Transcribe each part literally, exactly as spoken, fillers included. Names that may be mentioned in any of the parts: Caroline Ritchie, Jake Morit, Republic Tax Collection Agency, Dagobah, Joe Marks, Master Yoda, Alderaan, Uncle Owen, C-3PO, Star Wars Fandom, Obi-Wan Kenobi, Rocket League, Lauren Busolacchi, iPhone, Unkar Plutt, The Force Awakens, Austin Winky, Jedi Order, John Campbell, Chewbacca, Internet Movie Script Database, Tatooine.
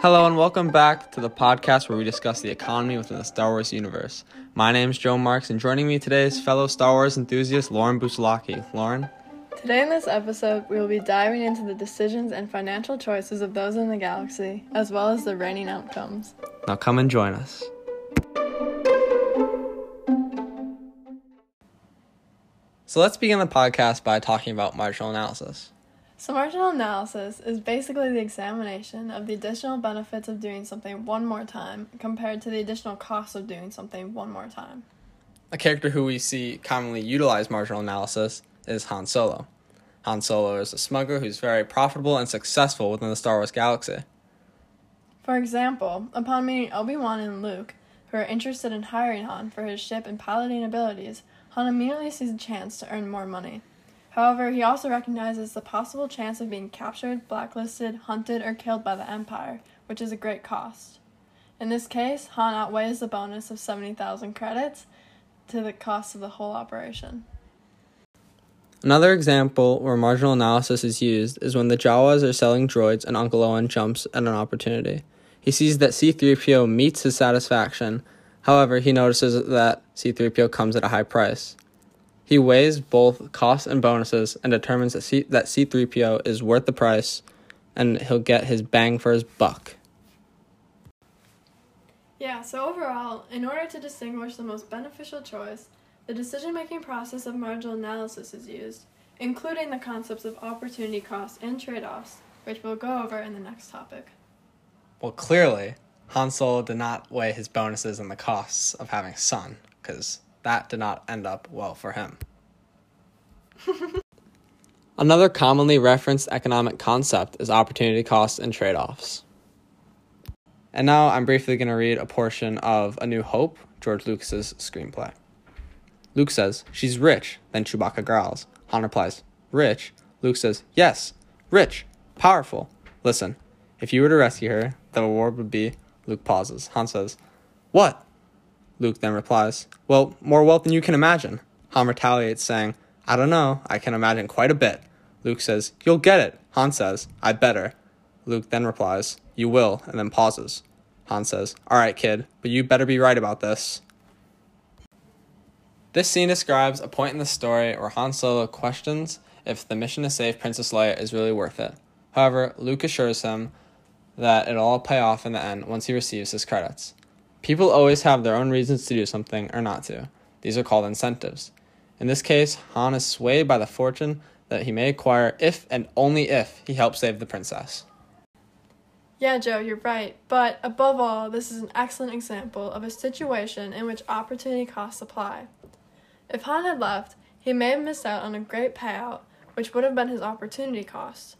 Hello and welcome back to the podcast where we discuss the economy within the Star Wars universe. My name is Joe Marks, and joining me today is fellow Star Wars enthusiast Lauren Busolacchi. Lauren? Today in this episode, we will be diving into the decisions and financial choices of those in the galaxy, as well as the reigning outcomes. Now come and join us. So let's begin the podcast by talking about marginal analysis. So marginal analysis is basically the examination of the additional benefits of doing something one more time compared to the additional costs of doing something one more time. A character who we see commonly utilize marginal analysis is Han Solo. Han Solo is a smuggler who's very profitable and successful within the Star Wars galaxy. For example, upon meeting Obi-Wan and Luke, who are interested in hiring Han for his ship and piloting abilities, Han immediately sees a chance to earn more money. However, he also recognizes the possible chance of being captured, blacklisted, hunted, or killed by the Empire, which is a great cost. In this case, Han outweighs the bonus of seventy thousand credits to the cost of the whole operation. Another example where marginal analysis is used is when the Jawas are selling droids and Uncle Owen jumps at an opportunity. He sees that C three P O meets his satisfaction, however, he notices that C three P O comes at a high price. He weighs both costs and bonuses and determines that, C- that C three P O is worth the price and he'll get his bang for his buck. Yeah, so overall, in order to distinguish the most beneficial choice, the decision-making process of marginal analysis is used, including the concepts of opportunity costs and trade-offs, which we'll go over in the next topic. Well, clearly, Han Solo did not weigh his bonuses and the costs of having a son, because that did not end up well for him. Another commonly referenced economic concept is opportunity costs and trade-offs. And now I'm briefly going to read a portion of A New Hope, George Lucas's screenplay. Luke says, "She's rich." Then Chewbacca growls. Han replies, "Rich?" Luke says, "Yes, rich, powerful. Listen, if you were to rescue her, the reward would be..." Luke pauses. Han says, "What?" Luke then replies, "Well, more wealth than you can imagine." Han retaliates, saying, "I don't know, I can imagine quite a bit." Luke says, "You'll get it." Han says, "I better." Luke then replies, "You will," and then pauses. Han says, "All right, kid, but you better be right about this." This scene describes a point in the story where Han Solo questions if the mission to save Princess Leia is really worth it. However, Luke assures him that it'll all pay off in the end once he receives his credits. People always have their own reasons to do something or not to. These are called incentives. In this case, Han is swayed by the fortune that he may acquire if and only if he helps save the princess. Yeah, Joe, you're right. But above all, this is an excellent example of a situation in which opportunity costs apply. If Han had left, he may have missed out on a great payout, which would have been his opportunity cost.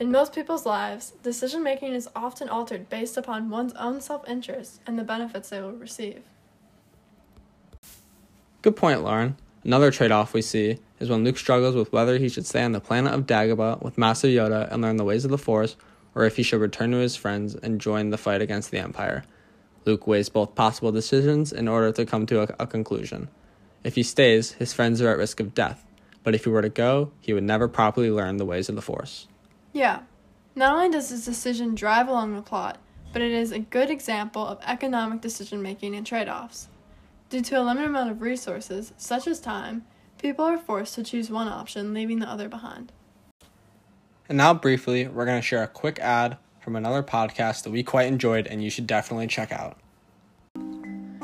In most people's lives, decision-making is often altered based upon one's own self-interest and the benefits they will receive. Good point, Lauren. Another trade-off we see is when Luke struggles with whether he should stay on the planet of Dagobah with Master Yoda and learn the ways of the Force, or if he should return to his friends and join the fight against the Empire. Luke weighs both possible decisions in order to come to a, a conclusion. If he stays, his friends are at risk of death, but if he were to go, he would never properly learn the ways of the Force. Yeah, not only does this decision drive along the plot, but it is a good example of economic decision-making and trade-offs. Due to a limited amount of resources, such as time, people are forced to choose one option, leaving the other behind. And now briefly, we're going to share a quick ad from another podcast that we quite enjoyed and you should definitely check out.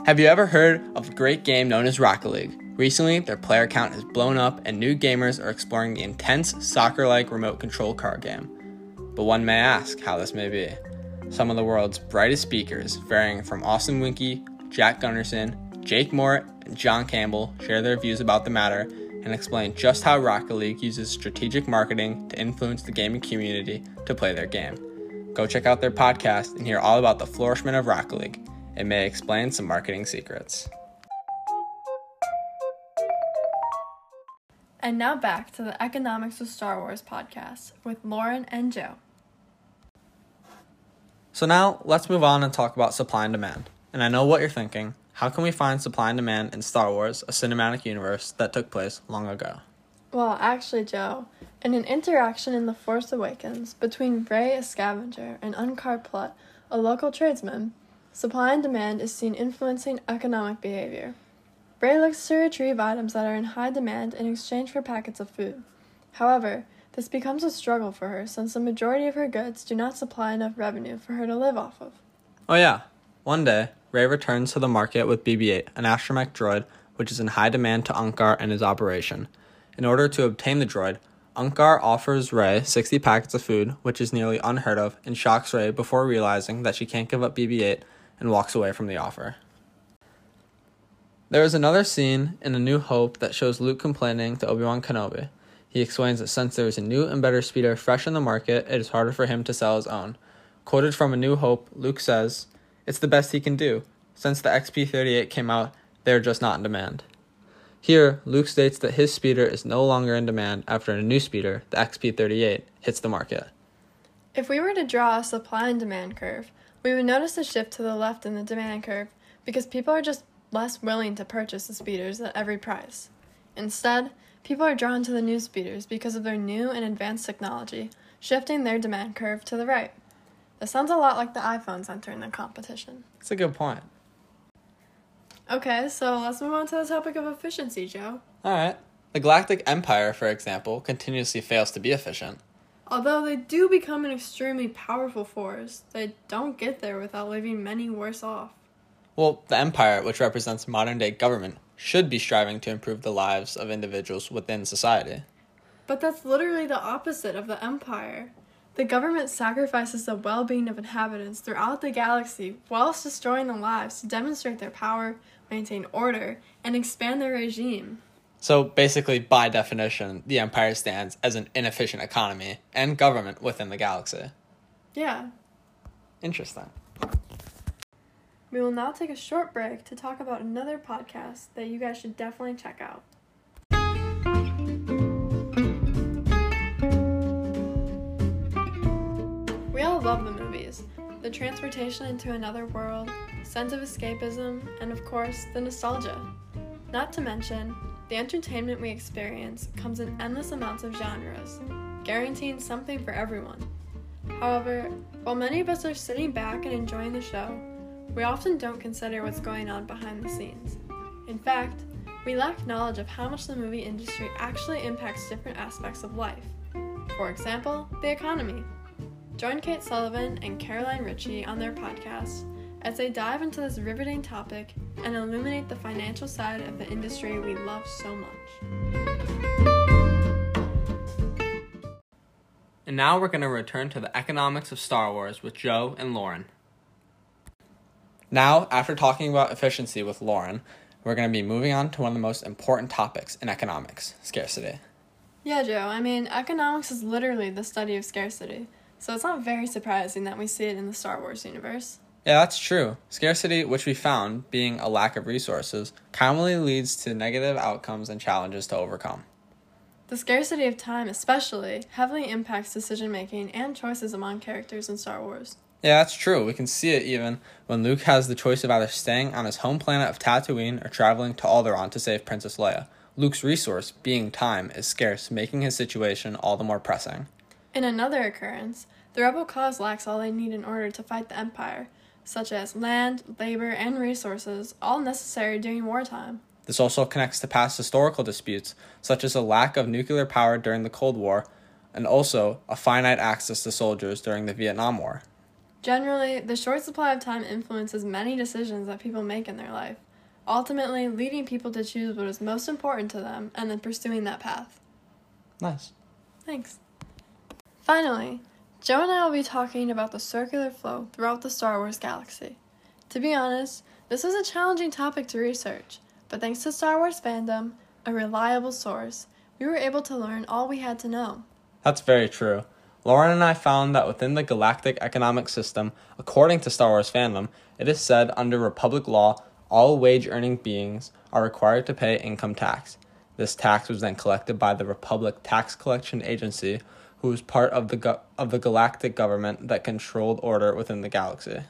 Have you ever heard of a great game known as Rocket League? Recently, their player count has blown up and new gamers are exploring the intense soccer-like remote control car game. But one may ask how this may be. Some of the world's brightest speakers, varying from Austin Winky, Jack Gunnarsson, Jake Morit, and John Campbell, share their views about the matter and explain just how Rocket League uses strategic marketing to influence the gaming community to play their game. Go check out their podcast and hear all about the flourishment of Rocket League. It may explain some marketing secrets. And now back to the Economics of Star Wars podcast with Lauren and Joe. So now let's move on and talk about supply and demand. And I know what you're thinking. How can we find supply and demand in Star Wars, a cinematic universe that took place long ago? Well, actually, Joe, in an interaction in The Force Awakens between Rey, a scavenger, and Unkar Plutt, a local tradesman. Supply and demand is seen influencing economic behavior. Rey looks to retrieve items that are in high demand in exchange for packets of food. However, this becomes a struggle for her since the majority of her goods do not supply enough revenue for her to live off of. Oh yeah, one day, Rey returns to the market with B B eight, an astromech droid which is in high demand to Unkar and his operation. In order to obtain the droid, Unkar offers Rey sixty packets of food, which is nearly unheard of, and shocks Rey before realizing that she can't give up B B eight and walks away from the offer. There is another scene in A New Hope that shows Luke complaining to Obi-Wan Kenobi. He explains that since there is a new and better speeder fresh in the market, it is harder for him to sell his own. Quoted from A New Hope, Luke says, "It's the best he can do. Since the X P thirty-eight came out, they are just not in demand." Here, Luke states that his speeder is no longer in demand after a new speeder, the X P thirty-eight, hits the market. If we were to draw a supply and demand curve, we would notice a shift to the left in the demand curve because people are just less willing to purchase the speeders at every price. Instead, people are drawn to the new speeders because of their new and advanced technology, shifting their demand curve to the right. This sounds a lot like the iPhones entering the competition. That's a good point. Okay, so let's move on to the topic of efficiency, Joe. Alright. The Galactic Empire, for example, continuously fails to be efficient. Although they do become an extremely powerful force, they don't get there without leaving many worse off. Well, the Empire, which represents modern-day government, should be striving to improve the lives of individuals within society. But that's literally the opposite of the Empire. The government sacrifices the well-being of inhabitants throughout the galaxy whilst destroying their lives to demonstrate their power, maintain order, and expand their regime. So basically, by definition, the Empire stands as an inefficient economy and government within the galaxy. Yeah. Interesting. We will now take a short break to talk about another podcast that you guys should definitely check out. We all love the movies, the transportation into another world, sense of escapism, and of course, the nostalgia. Not to mention, the entertainment we experience comes in endless amounts of genres, guaranteeing something for everyone. However, while many of us are sitting back and enjoying the show, we often don't consider what's going on behind the scenes. In fact, we lack knowledge of how much the movie industry actually impacts different aspects of life. For example, the economy. Join Kate Sullivan and Caroline Ritchie on their podcast as they dive into this riveting topic and illuminate the financial side of the industry we love so much. And now we're going to return to the economics of Star Wars with Joe and Lauren. Now, after talking about efficiency with Lauren, we're going to be moving on to one of the most important topics in economics, scarcity. Yeah, Joe, I mean, economics is literally the study of scarcity, so it's not very surprising that we see it in the Star Wars universe. Yeah, that's true. Scarcity, which we found being a lack of resources, commonly leads to negative outcomes and challenges to overcome. The scarcity of time especially heavily impacts decision-making and choices among characters in Star Wars. Yeah, that's true. We can see it even when Luke has the choice of either staying on his home planet of Tatooine or traveling to Alderaan to save Princess Leia. Luke's resource, being time, is scarce, making his situation all the more pressing. In another occurrence, the rebel cause lacks all they need in order to fight the Empire, such as land, labor, and resources, all necessary during wartime. This also connects to past historical disputes, such as a lack of nuclear power during the Cold War, and also a finite access to soldiers during the Vietnam War. Generally, the short supply of time influences many decisions that people make in their life, ultimately leading people to choose what is most important to them and then pursuing that path. Nice. Thanks. Finally, Joe and I will be talking about the circular flow throughout the Star Wars galaxy. To be honest, this is a challenging topic to research, but thanks to Star Wars Fandom, a reliable source, we were able to learn all we had to know. That's very true. Lauren and I found that within the galactic economic system, according to Star Wars Fandom, it is said under Republic law, all wage-earning beings are required to pay income tax. This tax was then collected by the Republic Tax Collection Agency, who was part of the go- of the galactic government that controlled order within the galaxy.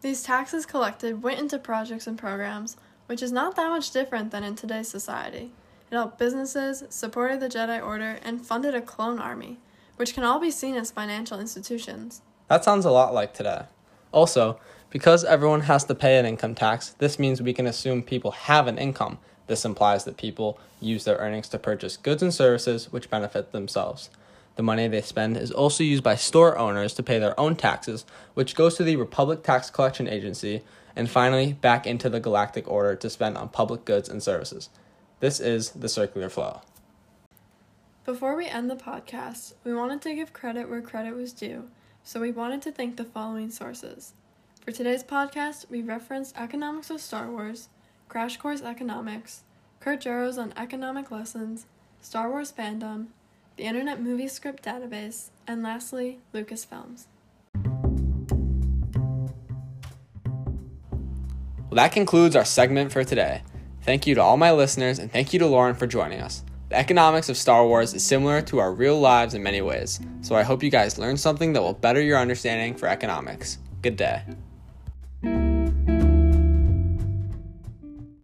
These taxes collected went into projects and programs, which is not that much different than in today's society. It helped businesses, supported the Jedi Order, and funded a clone army, which can all be seen as financial institutions. That sounds a lot like today. Also, because everyone has to pay an income tax, this means we can assume people have an income. This implies that people use their earnings to purchase goods and services which benefit themselves. The money they spend is also used by store owners to pay their own taxes, which goes to the Republic Tax Collection Agency, and finally back into the Galactic Order to spend on public goods and services. This is the circular flow. Before we end the podcast, we wanted to give credit where credit was due, so we wanted to thank the following sources. For today's podcast, we referenced Economics of Star Wars, Crash Course Economics, Kurt Jarrow's on Economic Lessons, Star Wars Fandom, the Internet Movie Script Database, and lastly, Lucasfilms. Well, that concludes our segment for today. Thank you to all my listeners, and thank you to Lauren for joining us. The economics of Star Wars is similar to our real lives in many ways, so I hope you guys learned something that will better your understanding for economics. Good day.